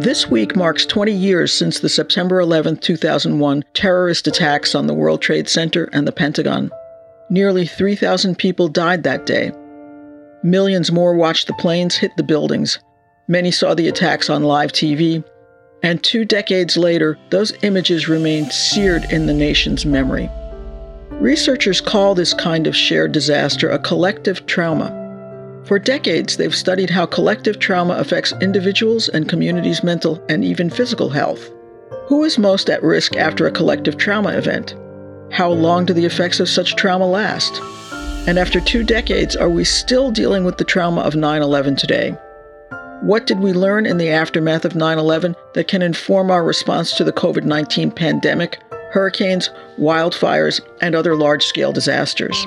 This week marks 20 years since the September 11, 2001 terrorist attacks on the World Trade Center and the Pentagon. Nearly 3,000 people died that day. Millions more watched the planes hit the buildings. Many saw the attacks on live TV. And 2 decades later, those images remained seared in the nation's memory. Researchers call this kind of shared disaster a collective trauma. For decades, they've studied how collective trauma affects individuals and communities' mental and even physical health. Who is most at risk after a collective trauma event? How long do the effects of such trauma last? And after 2 decades, are we still dealing with the trauma of 9/11 today? What did we learn in the aftermath of 9/11 that can inform our response to the COVID-19 pandemic, hurricanes, wildfires, and other large-scale disasters?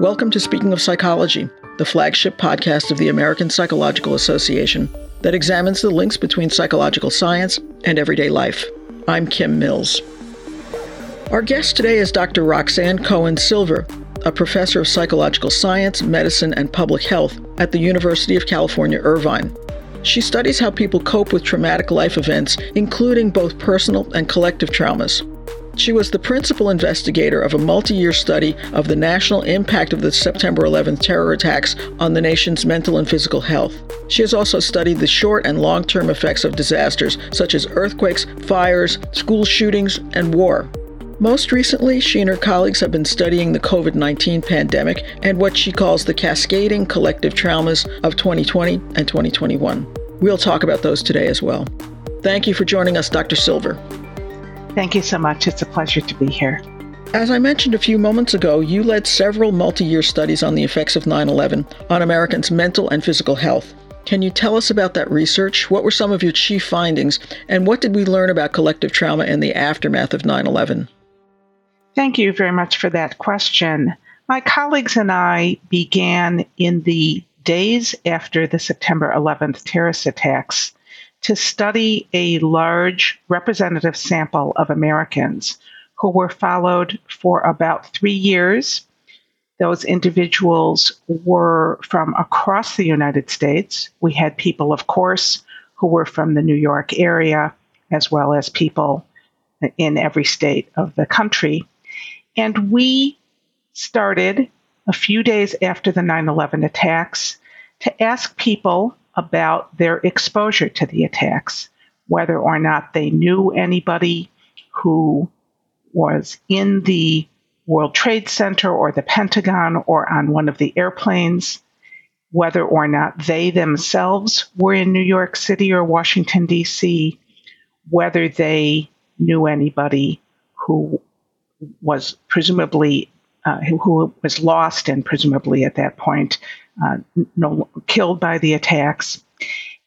Welcome to Speaking of Psychology, the flagship podcast of the American Psychological Association that examines the links between psychological science and everyday life. I'm Kim Mills. Our guest today is Dr. Roxane Cohen Silver, a professor of psychological science, medicine, and public health at the University of California, Irvine. She studies how people cope with traumatic life events, including both personal and collective traumas. She was the principal investigator of a multi-year study of the national impact of the September 11th terror attacks on the nation's mental and physical health. She has also studied the short and long-term effects of disasters such as earthquakes, fires, school shootings, and war. Most recently, she and her colleagues have been studying the COVID-19 pandemic and what she calls the cascading collective traumas of 2020 and 2021. We'll talk about those today as well. Thank you for joining us, Dr. Silver. Thank you so much. It's a pleasure to be here. As I mentioned a few moments ago, you led several multi-year studies on the effects of 9/11 on Americans' mental and physical health. Can you tell us about that research? What were some of your chief findings? And what did we learn about collective trauma in the aftermath of 9/11? Thank you very much for that question. My colleagues and I began in the days after the September 11th terrorist attacks to study a large representative sample of Americans who were followed for about 3 years. Those individuals were from across the United States. We had people, of course, who were from the New York area, as well as people in every state of the country. And we started a few days after the 9/11 attacks to ask people about their exposure to the attacks, whether or not they knew anybody who was in the World Trade Center or the Pentagon or on one of the airplanes, whether or not they themselves were in New York City or Washington, D.C., whether they knew anybody who was presumably who was lost and presumably at that point killed by the attacks.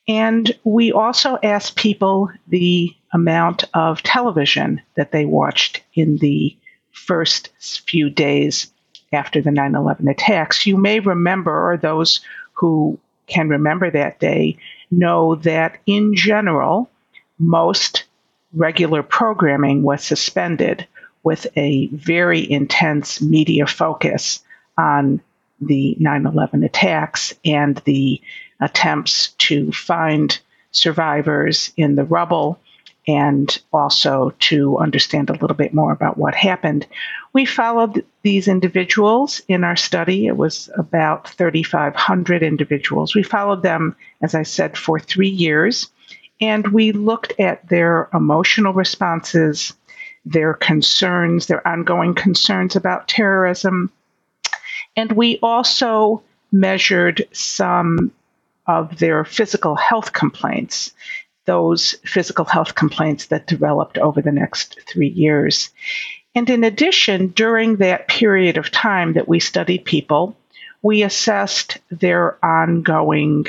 And we also asked people the amount of television that they watched in the first few days after the 9/11 attacks. You may remember, or those who can remember that day, know that in general, most regular programming was suspended with a very intense media focus on the 9/11 attacks and the attempts to find survivors in the rubble and also to understand a little bit more about what happened. We followed these individuals in our study. It was about 3,500 individuals. We followed them, as I said, for 3 years, and we looked at their emotional responses, their concerns, their ongoing concerns about terrorism. And we also measured some of their physical health complaints, those physical health complaints that developed over the next 3 years. And in addition, during that period of time that we studied people, we assessed their ongoing,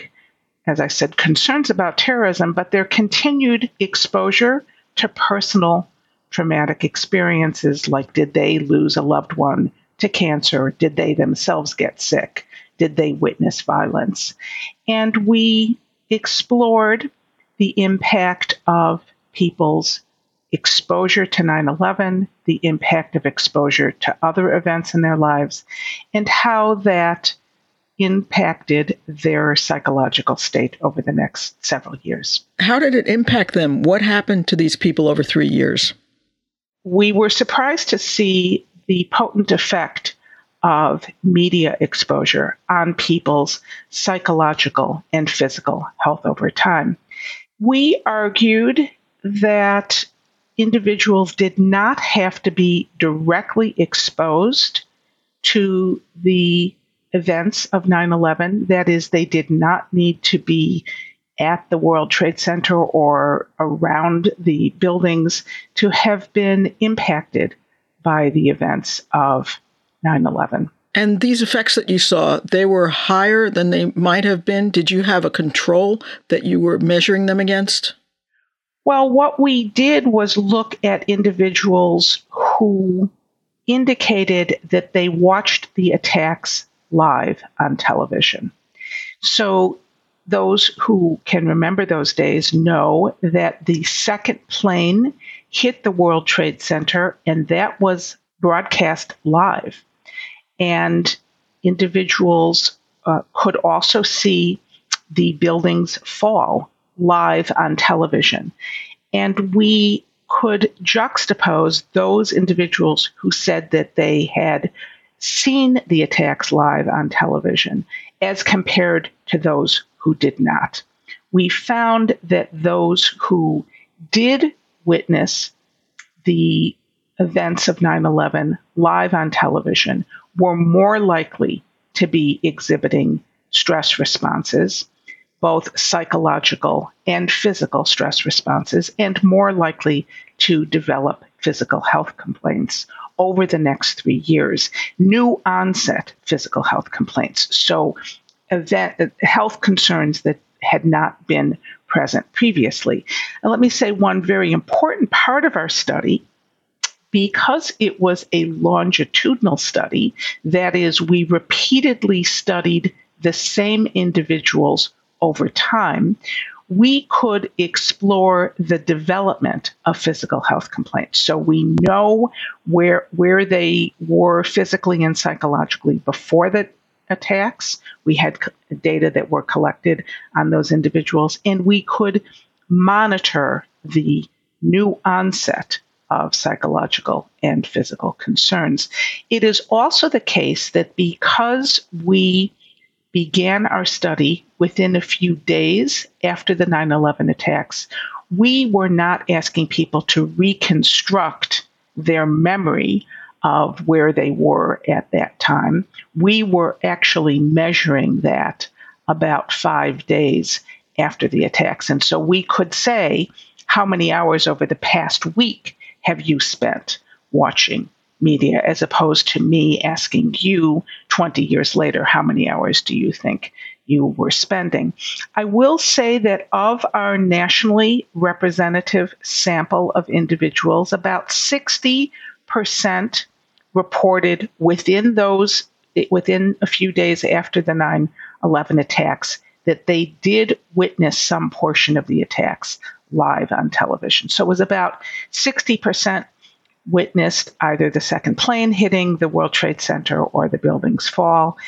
as I said, concerns about terrorism, but their continued exposure to personal traumatic experiences, like did they lose a loved one to cancer? Did they themselves get sick? Did they witness violence? And we explored the impact of people's exposure to 9/11, the impact of exposure to other events in their lives, and how that impacted their psychological state over the next several years. How did it impact them? What happened to these people over 3 years? We were surprised to see the potent effect of media exposure on people's psychological and physical health over time. We argued that individuals did not have to be directly exposed to the events of 9/11. That is, they did not need to be at the World Trade Center or around the buildings to have been impacted by the events of 9/11. And these effects that you saw, they were higher than they might have been. Did you have a control that you were measuring them against? Well, what we did was look at individuals who indicated that they watched the attacks live on television. So those who can remember those days know that the second plane hit the World Trade Center, and that was broadcast live. And individuals could also see the buildings fall live on television. And we could juxtapose those individuals who said that they had seen the attacks live on television as compared to those who did not. We found that those who did witness the events of 9/11 live on television were more likely to be exhibiting stress responses, both psychological and physical stress responses, and more likely to develop physical health complaints over the next 3 years, new onset physical health complaints. So health concerns that had not been present previously. And let me say one very important part of our study, because it was a longitudinal study, that is, we repeatedly studied the same individuals over time, we could explore the development of physical health complaints. So we know where they were physically and psychologically before the attacks. We had data that were collected on those individuals, and we could monitor the new onset of psychological and physical concerns. It is also the case that because we began our study within a few days after the 9/11 attacks, we were not asking people to reconstruct their memory of where they were at that time. We were actually measuring that about 5 days after the attacks. And so we could say, how many hours over the past week have you spent watching media, as opposed to me asking you 20 years later, how many hours do you think you were spending? I will say that of our nationally representative sample of individuals, about 60% reported within a few days after the 9/11 attacks that they did witness some portion of the attacks live on television. So it was about 60% witnessed either the second plane hitting the World Trade Center or the buildings fall,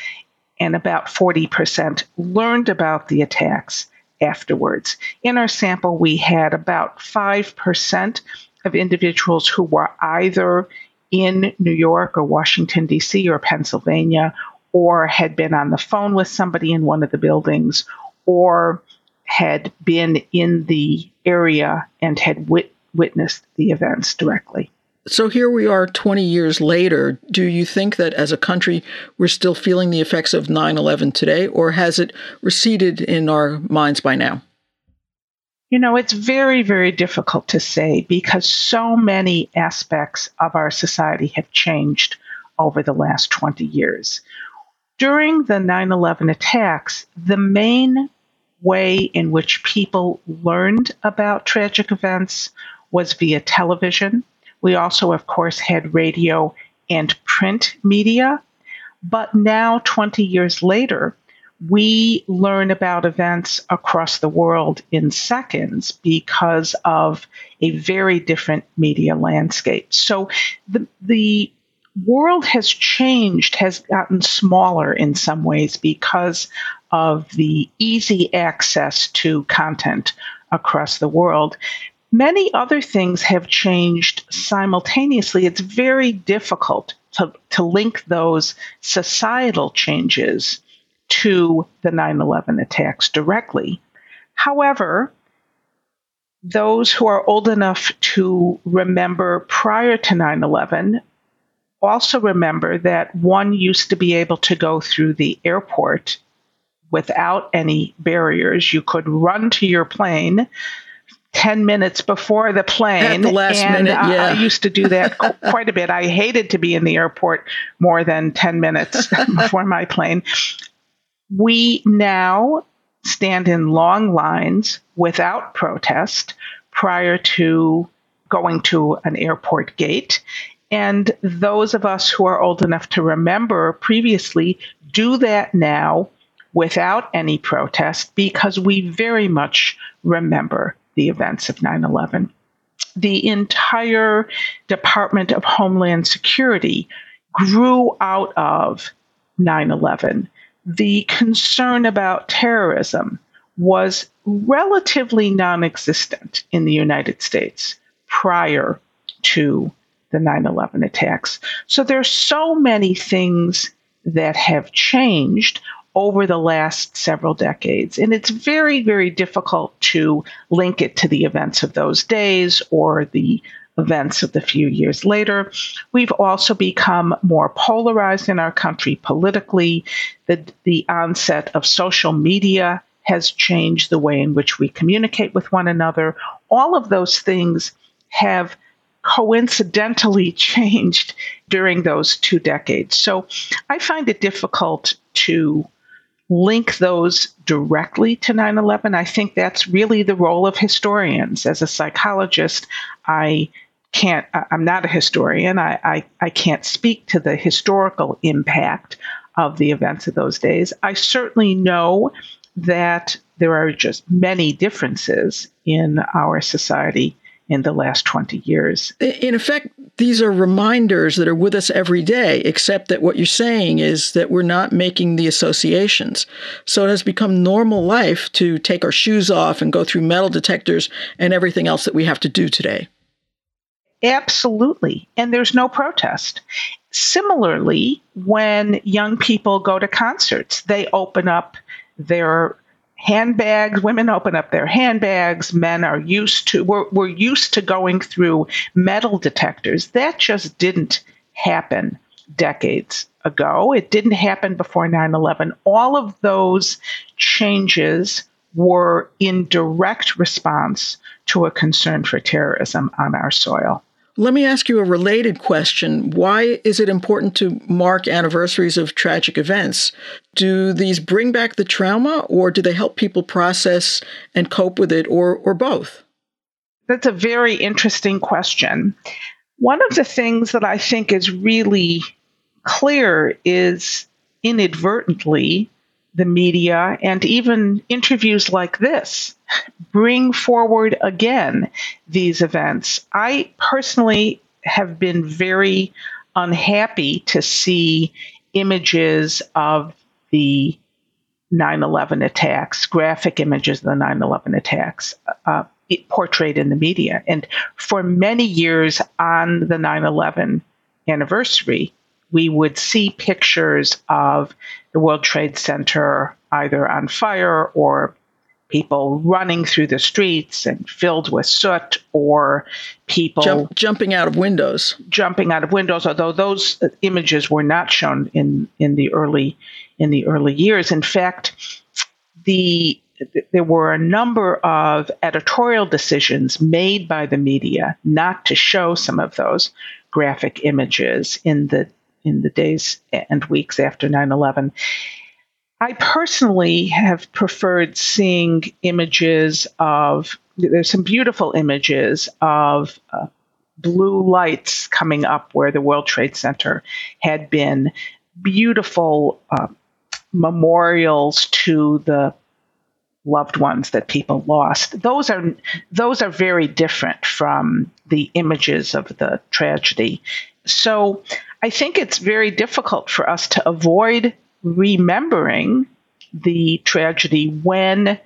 and about 40% learned about the attacks afterwards. In our sample, we had about 5% of individuals who were either in New York or Washington, D.C. or Pennsylvania, or had been on the phone with somebody in one of the buildings, or had been in the area and had witnessed the events directly. So here we are 20 years later. Do you think that as a country, we're still feeling the effects of 9/11 today, or has it receded in our minds by now? You know, it's very, very difficult to say because so many aspects of our society have changed over the last 20 years. During the 9/11 attacks, the main way in which people learned about tragic events was via television. We also, of course, had radio and print media. But now, 20 years later, we learn about events across the world in seconds because of a very different media landscape. So the world has changed, has gotten smaller in some ways because of the easy access to content across the world. Many other things have changed simultaneously. It's very difficult to link those societal changes to the 9/11 attacks directly. However, those who are old enough to remember prior to 9/11 also remember that one used to be able to go through the airport without any barriers. You could run to your plane 10 minutes before the plane. At the last minute, yeah. I used to do that quite a bit. I hated to be in the airport more than 10 minutes before my plane. We now stand in long lines without protest prior to going to an airport gate. And those of us who are old enough to remember previously do that now without any protest because we very much remember the events of 9/11. The entire Department of Homeland Security grew out of 9/11. The concern about terrorism was relatively non-existent in the United States prior to the 9/11 attacks. So there's so many things that have changed over the last several decades. And it's very, very difficult to link it to the events of those days or the events of the few years later. We've also become more polarized in our country politically. The onset of social media has changed the way in which we communicate with one another. All of those things have coincidentally changed during those two decades. So I find it difficult to link those directly to 9/11. I think that's really the role of historians. As a psychologist, I'm not a historian. I can't speak to the historical impact of the events of those days. I certainly know that there are just many differences in our society in the last 20 years. In effect, these are reminders that are with us every day, except that what you're saying is that we're not making the associations. So it has become normal life to take our shoes off and go through metal detectors and everything else that we have to do today. Absolutely. And there's no protest. Similarly, when young people go to concerts, they open up their handbags. Women open up their handbags. Men are we're used to going through metal detectors. That just didn't happen decades ago. It didn't happen before 9/11. All of those changes were in direct response to a concern for terrorism on our soil. Let me ask you a related question. Why is it important to mark anniversaries of tragic events? Do these bring back the trauma, or do they help people process and cope with it, or both? That's a very interesting question. One of the things that I think is really clear is inadvertently the media and even interviews like this bring forward again these events. I personally have been very unhappy to see images of the 9/11 attacks, graphic images of the 9/11 attacks portrayed in the media. And for many years on the 9/11 anniversary, we would see pictures of the World Trade Center either on fire or people running through the streets and filled with soot, or people jumping out of windows. Although those images were not shown in the early years. In fact, there were a number of editorial decisions made by the media not to show some of those graphic images in the days and weeks after 9/11. I personally have preferred seeing there's some beautiful images of blue lights coming up where the World Trade Center had been, beautiful memorials to the loved ones that people lost. Those are very different from the images of the tragedy. So I think it's very difficult for us to avoid remembering the tragedy when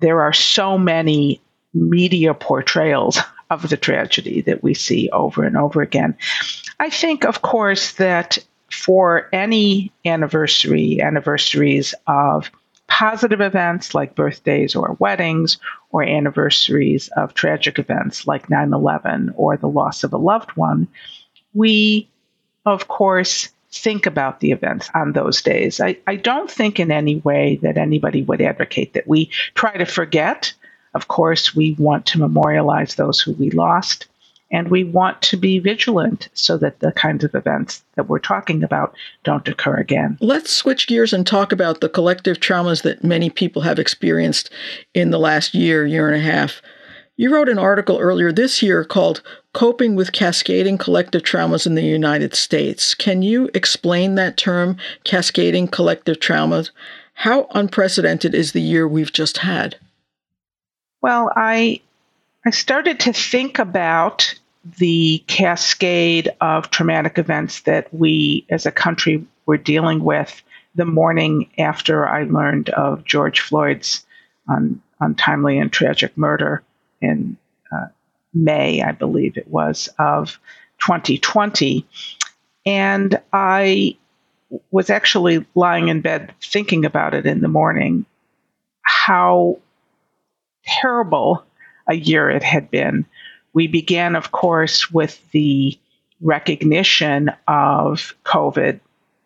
there are so many media portrayals of the tragedy that we see over and over again. I think, of course, that for any anniversaries of positive events like birthdays or weddings, or anniversaries of tragic events like 9/11 or the loss of a loved one, we, of course, think about the events on those days. I don't think in any way that anybody would advocate that we try to forget. Of course, we want to memorialize those who we lost, and we want to be vigilant so that the kinds of events that we're talking about don't occur again. Let's switch gears and talk about the collective traumas that many people have experienced in the last year and a half. You wrote an article earlier this year called Coping with Cascading Collective Traumas in the United States. Can you explain that term, cascading collective traumas? How unprecedented is the year we've just had? Well, I started to think about the cascade of traumatic events that we as a country were dealing with the morning after I learned of George Floyd's untimely and tragic murder in May, I believe it was, of 2020. And I was actually lying in bed thinking about it in the morning, how terrible a year it had been. We began, of course, with the recognition of COVID.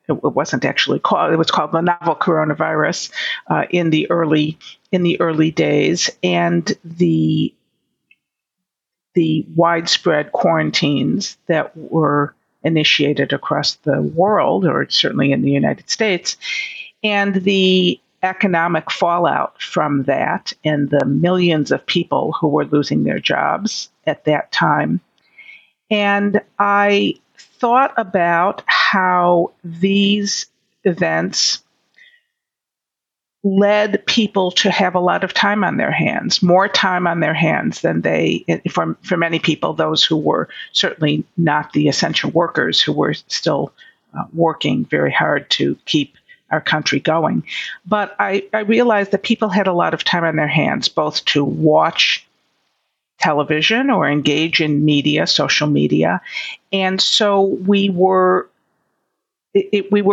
It wasn't actually called, it was called the novel coronavirus in the early days, and the widespread quarantines that were initiated across the world, or certainly in the United States, and the economic fallout from that, and the millions of people who were losing their jobs at that time. And I thought about how these events led people to have a lot of time on their hands, more time on their hands than for many people, those who were certainly not the essential workers who were still working very hard to keep our country going. But I realized that people had a lot of time on their hands, both to watch television or engage in media, social media. And so we were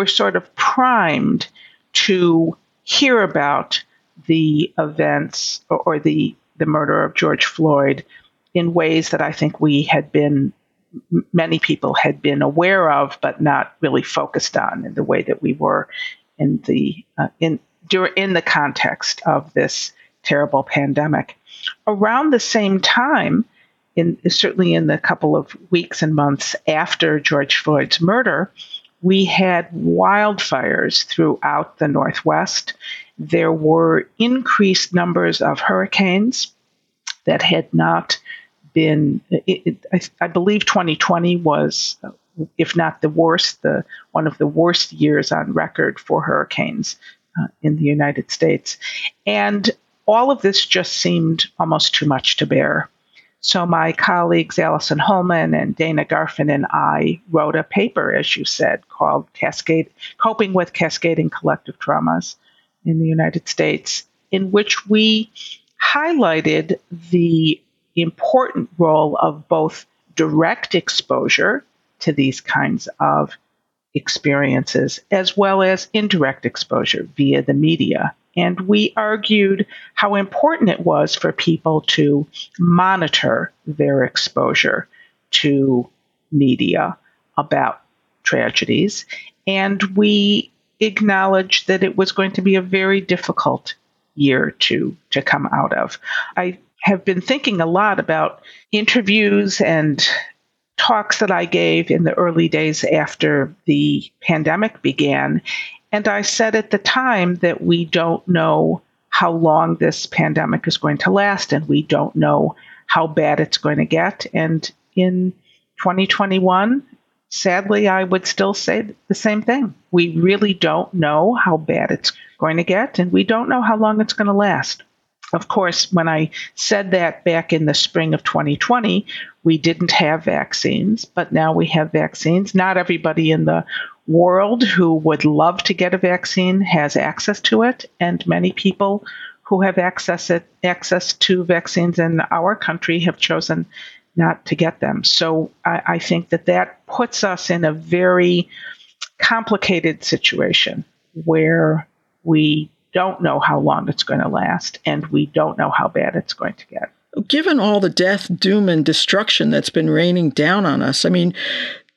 sort of primed to hear about the events or the murder of George Floyd in ways that I think many people had been aware of, but not really focused on in the way that we were in the context of this terrible pandemic. Around the same time, certainly in the couple of weeks and months after George Floyd's murder, we had wildfires throughout the Northwest. There were increased numbers of hurricanes that had not been. I believe 2020 was, if not the worst, one of the worst years on record for hurricanes in the United States. And all of this just seemed almost too much to bear. So my colleagues, Allison Holman and Dana Garfin, and I wrote a paper, as you said, called Coping with Cascading Collective Traumas in the United States, in which we highlighted the important role of both direct exposure to these kinds of experiences, as well as indirect exposure via the media. And we argued how important it was for people to monitor their exposure to media about tragedies. And we acknowledged that it was going to be a very difficult year to come out of. I have been thinking a lot about interviews and talks that I gave in the early days after the pandemic began. And I said at the time that we don't know how long this pandemic is going to last, and we don't know how bad it's going to get. And in 2021, sadly, I would still say the same thing. We really don't know how bad it's going to get, and we don't know how long it's going to last. Of course, when I said that back in the spring of 2020, we didn't have vaccines, but now we have vaccines. Not everybody in the world who would love to get a vaccine has access to it, and many people who have access to vaccines in our country have chosen not to get them. So I think that puts us in a very complicated situation where we don't know how long it's going to last, and we don't know how bad it's going to get. Given all the death, doom, and destruction that's been raining down on us, I mean,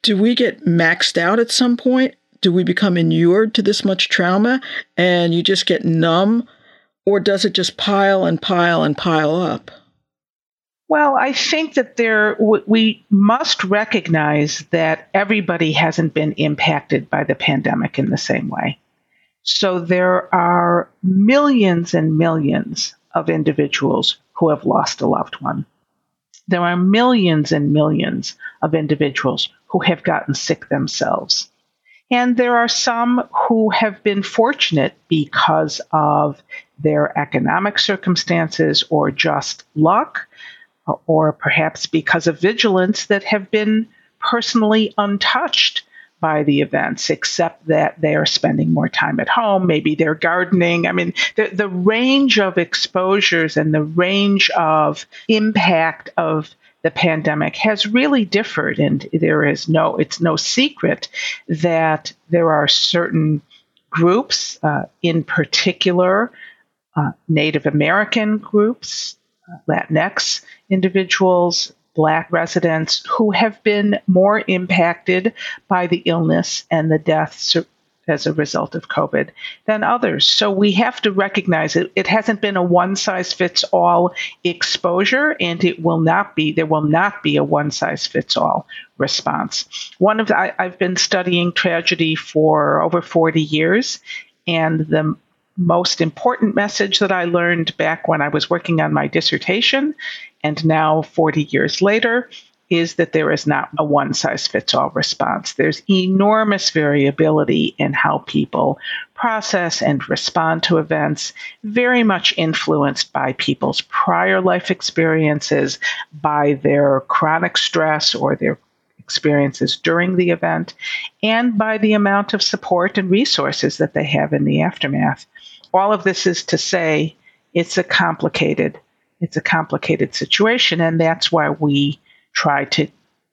do we get maxed out at some point? Do we become inured to this much trauma and you just get numb? Or does it just pile and pile and pile up? Well, I think that we must recognize that everybody hasn't been impacted by the pandemic in the same way. So there are millions and millions of individuals who have lost a loved one. There are millions and millions of individuals who have gotten sick themselves. And there are some who have been fortunate because of their economic circumstances or just luck, or perhaps because of vigilance, that have been personally untouched by the events, except that they are spending more time at home. Maybe they're gardening. I mean, the range of exposures and the range of impact of the pandemic has really differed. And it's no secret that there are certain groups, in particular, Native American groups, Latinx individuals, Black residents, who have been more impacted by the illness and the deaths as a result of COVID than others. So we have to recognize it. It hasn't been a one-size-fits-all exposure, and it will not be. There will not be a one-size-fits-all response. I've been studying tragedy for over 40 years, and the most important message that I learned back when I was working on my dissertation, and now 40 years later, is that there is not a one-size-fits-all response. There's enormous variability in how people process and respond to events, very much influenced by people's prior life experiences, by their chronic stress or their experiences during the event, and by the amount of support and resources that they have in the aftermath. All of this is to say it's a complicated situation, and that's why we try to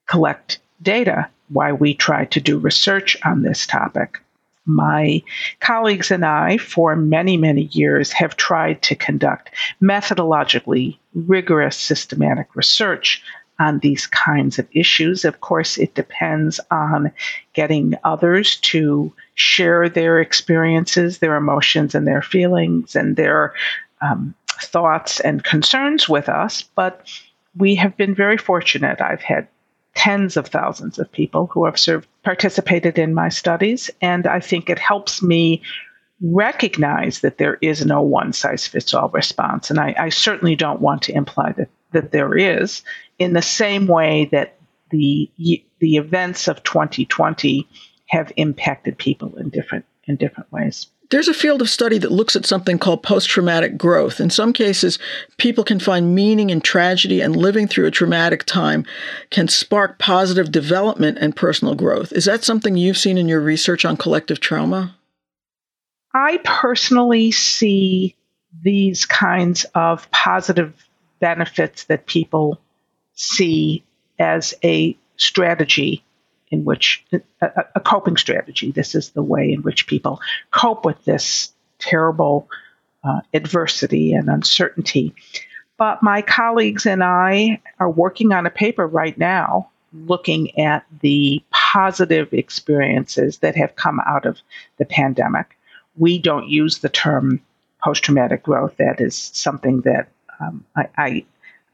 collect data, why we try to do research on this topic. My colleagues and I, for many, many years, have tried to conduct methodologically rigorous, systematic research on these kinds of issues. Of course, it depends on getting others to share their experiences, their emotions, and their feelings, and their thoughts and concerns with us. But we have been very fortunate. I've had tens of thousands of people who have participated in my studies, and I think it helps me recognize that there is no one-size-fits-all response. And I certainly don't want to imply that there is, in the same way that the events of 2020 have impacted people in different ways. There's a field of study that looks at something called post-traumatic growth. In some cases, people can find meaning in tragedy, and living through a traumatic time can spark positive development and personal growth. Is that something you've seen in your research on collective trauma? I personally see these kinds of positive benefits that people see as a strategy in which, a coping strategy. This is the way in which people cope with this terrible adversity and uncertainty. But my colleagues and I are working on a paper right now looking at the positive experiences that have come out of the pandemic. We don't use the term post-traumatic growth. That is something that I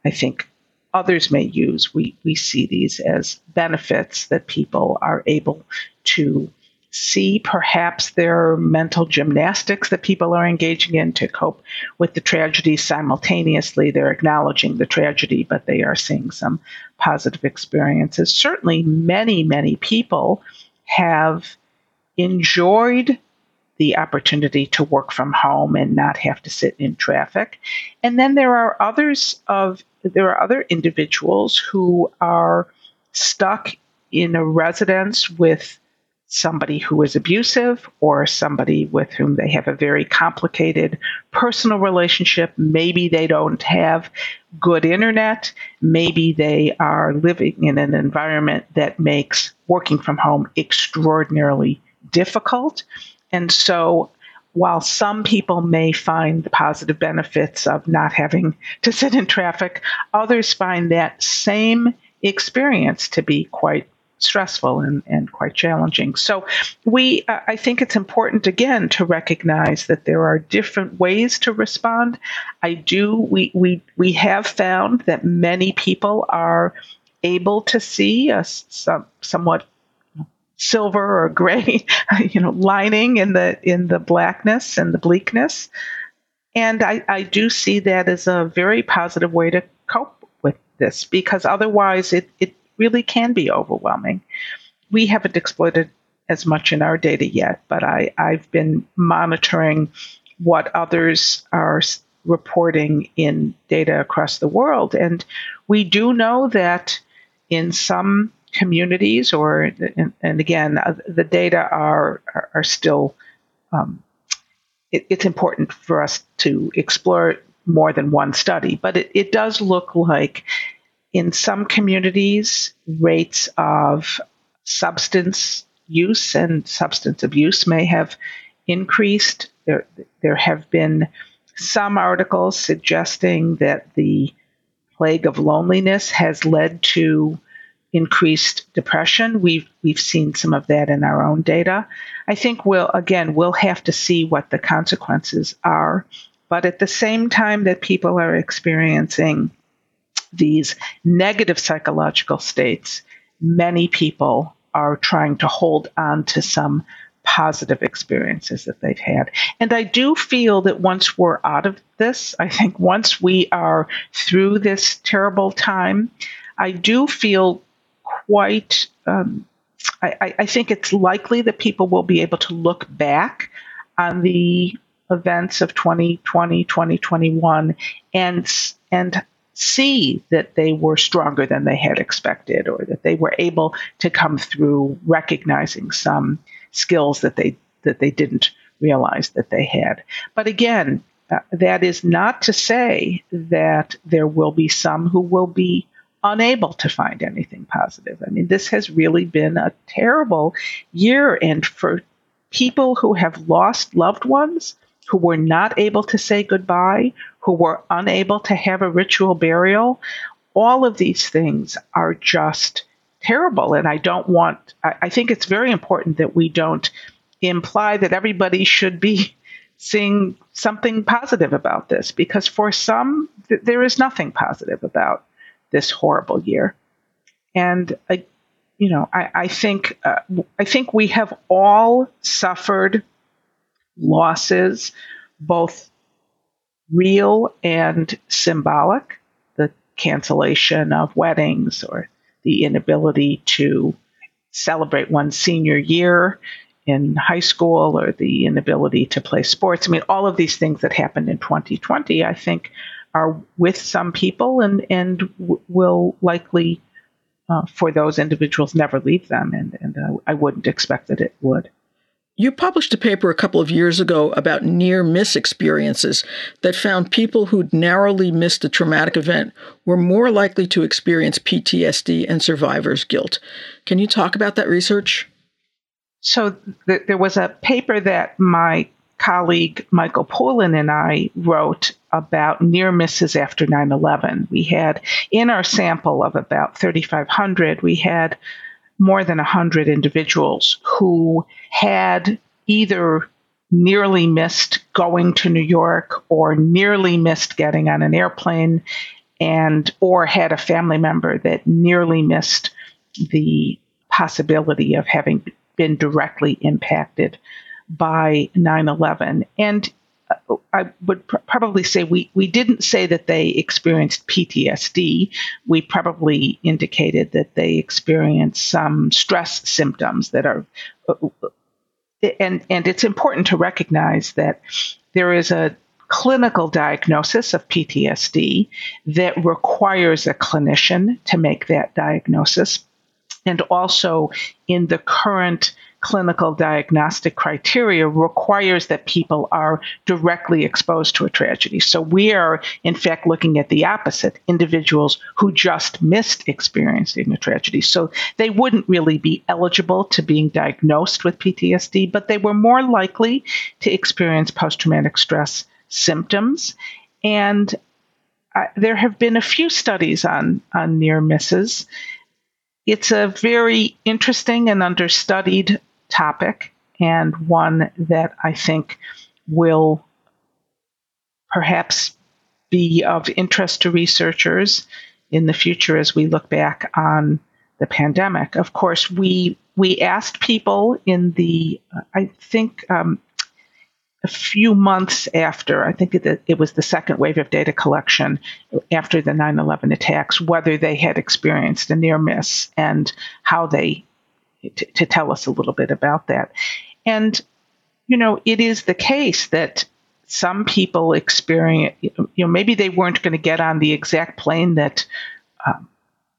think others may use. We see these as benefits that people are able to see. Perhaps their mental gymnastics that people are engaging in to cope with the tragedy simultaneously. They're acknowledging the tragedy, but they are seeing some positive experiences. Certainly, many, many people have enjoyed the opportunity to work from home and not have to sit in traffic. And then there are other individuals who are stuck in a residence with somebody who is abusive or somebody with whom they have a very complicated personal relationship. Maybe they don't have good internet. Maybe they are living in an environment that makes working from home extraordinarily difficult. And so while some people may find the positive benefits of not having to sit in traffic, others find that same experience to be quite stressful and quite challenging. So I think it's important, again, to recognize that there are different ways to respond. We have found that many people are able to see a somewhat silver or gray, lining in the blackness and the bleakness. And I do see that as a very positive way to cope with this, because otherwise it really can be overwhelming. We haven't exploited as much in our data yet, but I've been monitoring what others are reporting in data across the world. And we do know that in some communities, and again, the data are still, it's important for us to explore more than one study, but it does look like in some communities, rates of substance use and substance abuse may have increased. There have been some articles suggesting that the plague of loneliness has led to increased depression. We've seen some of that in our own data. I think we'll have to see what the consequences are. But at the same time that people are experiencing these negative psychological states, many people are trying to hold on to some positive experiences that they've had. And I do feel that once we're out of this, I think once we are through this terrible time, I do feel quite, I think it's likely that people will be able to look back on the events of 2020, 2021, and see that they were stronger than they had expected, or that they were able to come through recognizing some skills that they didn't realize that they had. But again, that is not to say that there will be some who will be unable to find anything positive. I mean, this has really been a terrible year. And for people who have lost loved ones, who were not able to say goodbye, who were unable to have a ritual burial, all of these things are just terrible. And I think it's very important that we don't imply that everybody should be seeing something positive about this, because for some, there is nothing positive about this horrible year. And I think we have all suffered losses, both real and symbolic, the cancellation of weddings or the inability to celebrate one's senior year in high school, or the inability to play sports. I mean, all of these things that happened in 2020, I think, are with some people and will likely, for those individuals, never leave them. And I wouldn't expect that it would. You published a paper a couple of years ago about near-miss experiences that found people who'd narrowly missed a traumatic event were more likely to experience PTSD and survivor's guilt. Can you talk about that research? So there was a paper that my colleague Michael Poulin and I wrote about near misses after 9/11. We had, in our sample of about 3,500, we had more than 100 individuals who had either nearly missed going to New York, or nearly missed getting on an airplane, or had a family member that nearly missed the possibility of having been directly impacted by 9/11. And I would probably say we didn't say that they experienced PTSD. We probably indicated that they experienced some stress symptoms that are and it's important to recognize that there is a clinical diagnosis of PTSD that requires a clinician to make that diagnosis. And also in the current clinical diagnostic criteria requires that people are directly exposed to a tragedy. So we are, in fact, looking at the opposite, individuals who just missed experiencing a tragedy. So they wouldn't really be eligible to being diagnosed with PTSD, but they were more likely to experience post-traumatic stress symptoms. And there have been a few studies on near misses. It's a very interesting and understudied topic, and one that I think will perhaps be of interest to researchers in the future as we look back on the pandemic. Of course, we asked people in the, I think, a few months after, I think it was the second wave of data collection after the 9/11 attacks, whether they had experienced a near miss and how they, to tell us a little bit about that. And, you know, it is the case that some people experience, you know, maybe they weren't going to get on the exact plane that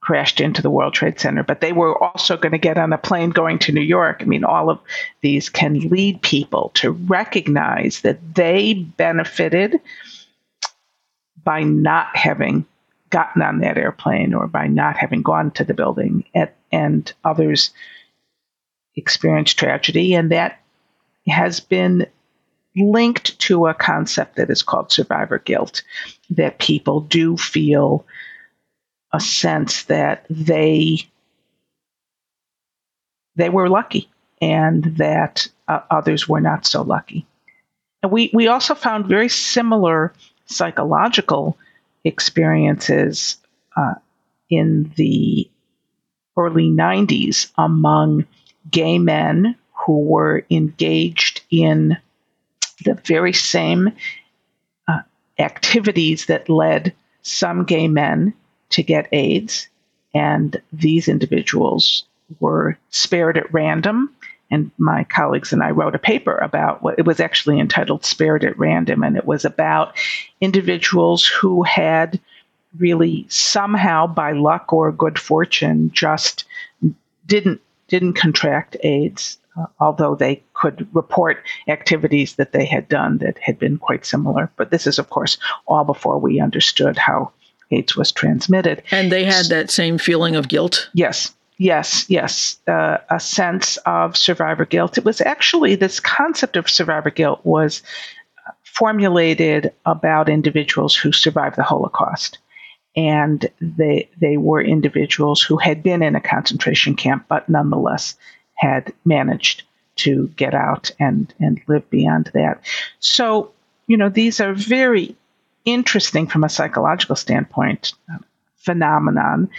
crashed into the World Trade Center, but they were also going to get on a plane going to New York. I mean, all of these can lead people to recognize that they benefited by not having gotten on that airplane or by not having gone to the building, and others experience tragedy. And that has been linked to a concept that is called survivor guilt, that people do feel a sense that they were lucky and that others were not so lucky. And we also found very similar psychological experiences in the early 90s among gay men who were engaged in the very same activities that led some gay men to get AIDS, and these individuals were spared at random. And my colleagues and I wrote a paper about what it was actually entitled Spared at Random, and it was about individuals who had really somehow by luck or good fortune just didn't contract AIDS, although they could report activities that they had done that had been quite similar. But this is, of course, all before we understood how AIDS was transmitted. And they had that same feeling of guilt? Yes. A sense of survivor guilt. It was actually, this concept of survivor guilt was formulated about individuals who survived the Holocaust. And they were individuals who had been in a concentration camp, but nonetheless had managed to get out and live beyond that. So, you know, these are very interesting from a psychological standpoint phenomenon.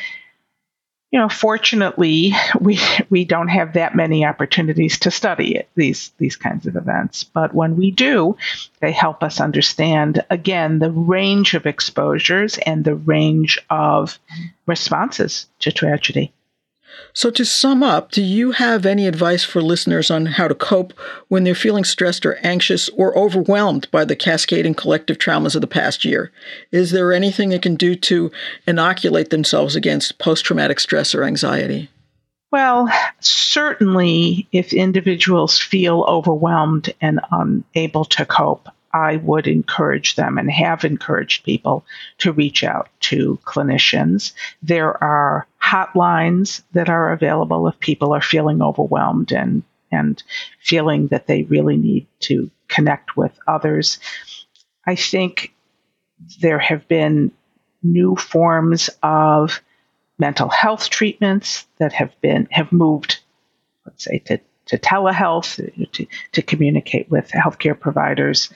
You know, fortunately, we don't have that many opportunities to study it, these kinds of events. But when we do, they help us understand, again, the range of exposures and the range of responses to tragedy. So to sum up, do you have any advice for listeners on how to cope when they're feeling stressed or anxious or overwhelmed by the cascading collective traumas of the past year? Is there anything they can do to inoculate themselves against post-traumatic stress or anxiety? Well, certainly if individuals feel overwhelmed and unable to cope, I would encourage them and have encouraged people to reach out to clinicians. There are hotlines that are available if people are feeling overwhelmed and feeling that they really need to connect with others. I think there have been new forms of mental health treatments that have moved, let's say, to telehealth, to communicate with healthcare providers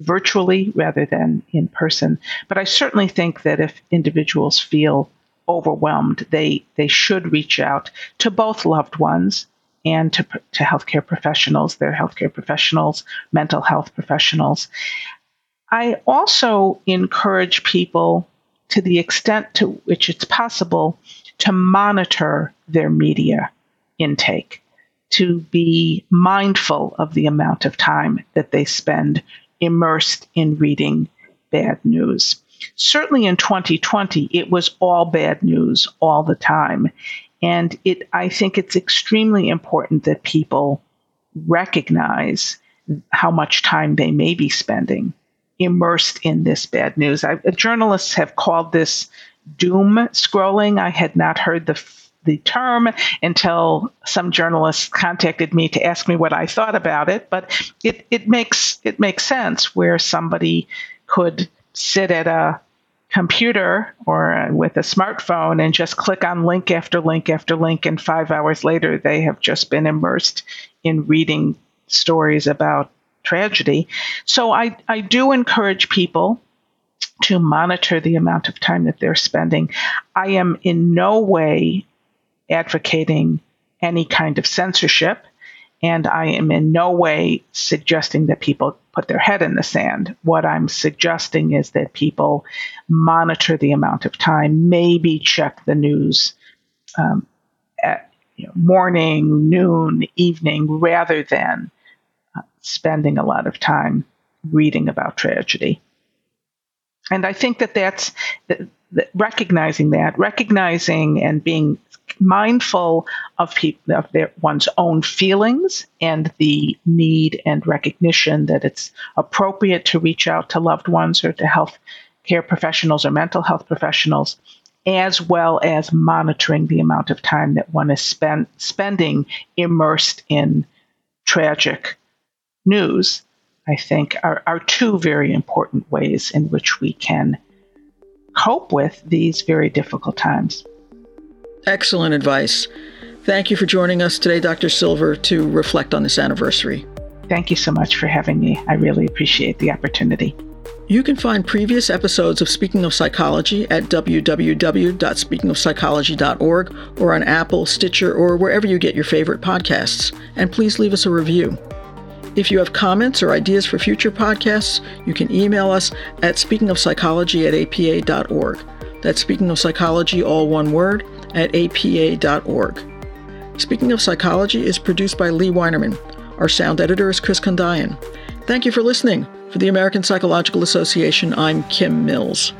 virtually rather than in person. But I certainly think that if individuals feel overwhelmed, they should reach out to both loved ones and to healthcare professionals, their healthcare professionals, mental health professionals. I also encourage people, to the extent to which it's possible, to monitor their media intake, to be mindful of the amount of time that they spend immersed in reading bad news. Certainly in 2020, it was all bad news all the time. And I think it's extremely important that people recognize how much time they may be spending immersed in this bad news. Journalists have called this doom scrolling. I had not heard the term until some journalists contacted me to ask me what I thought about it. But it makes sense where somebody could sit at a computer or with a smartphone and just click on link after link after link, and 5 hours later they have just been immersed in reading stories about tragedy. So I do encourage people to monitor the amount of time that they're spending. I am in no way advocating any kind of censorship, and I am in no way suggesting that people put their head in the sand. What I'm suggesting is that people monitor the amount of time, maybe check the news at morning, noon, evening, rather than spending a lot of time reading about tragedy. And I think that that's recognizing and being mindful of one's own feelings and the need and recognition that it's appropriate to reach out to loved ones or to health care professionals or mental health professionals, as well as monitoring the amount of time that one is spending immersed in tragic news, I think are two very important ways in which we can cope with these very difficult times. Excellent advice. Thank you for joining us today, Dr. Silver, to reflect on this anniversary. Thank you so much for having me. I really appreciate the opportunity. You can find previous episodes of Speaking of Psychology at www.speakingofpsychology.org or on Apple, Stitcher, or wherever you get your favorite podcasts. And please leave us a review. If you have comments or ideas for future podcasts, you can email us at speakingofpsychology@apa.org. That's Speaking of Psychology, all one word, at apa.org. Speaking of Psychology is produced by Lee Weinerman. Our sound editor is Chris Kondian. Thank you for listening. For the American Psychological Association, I'm Kim Mills.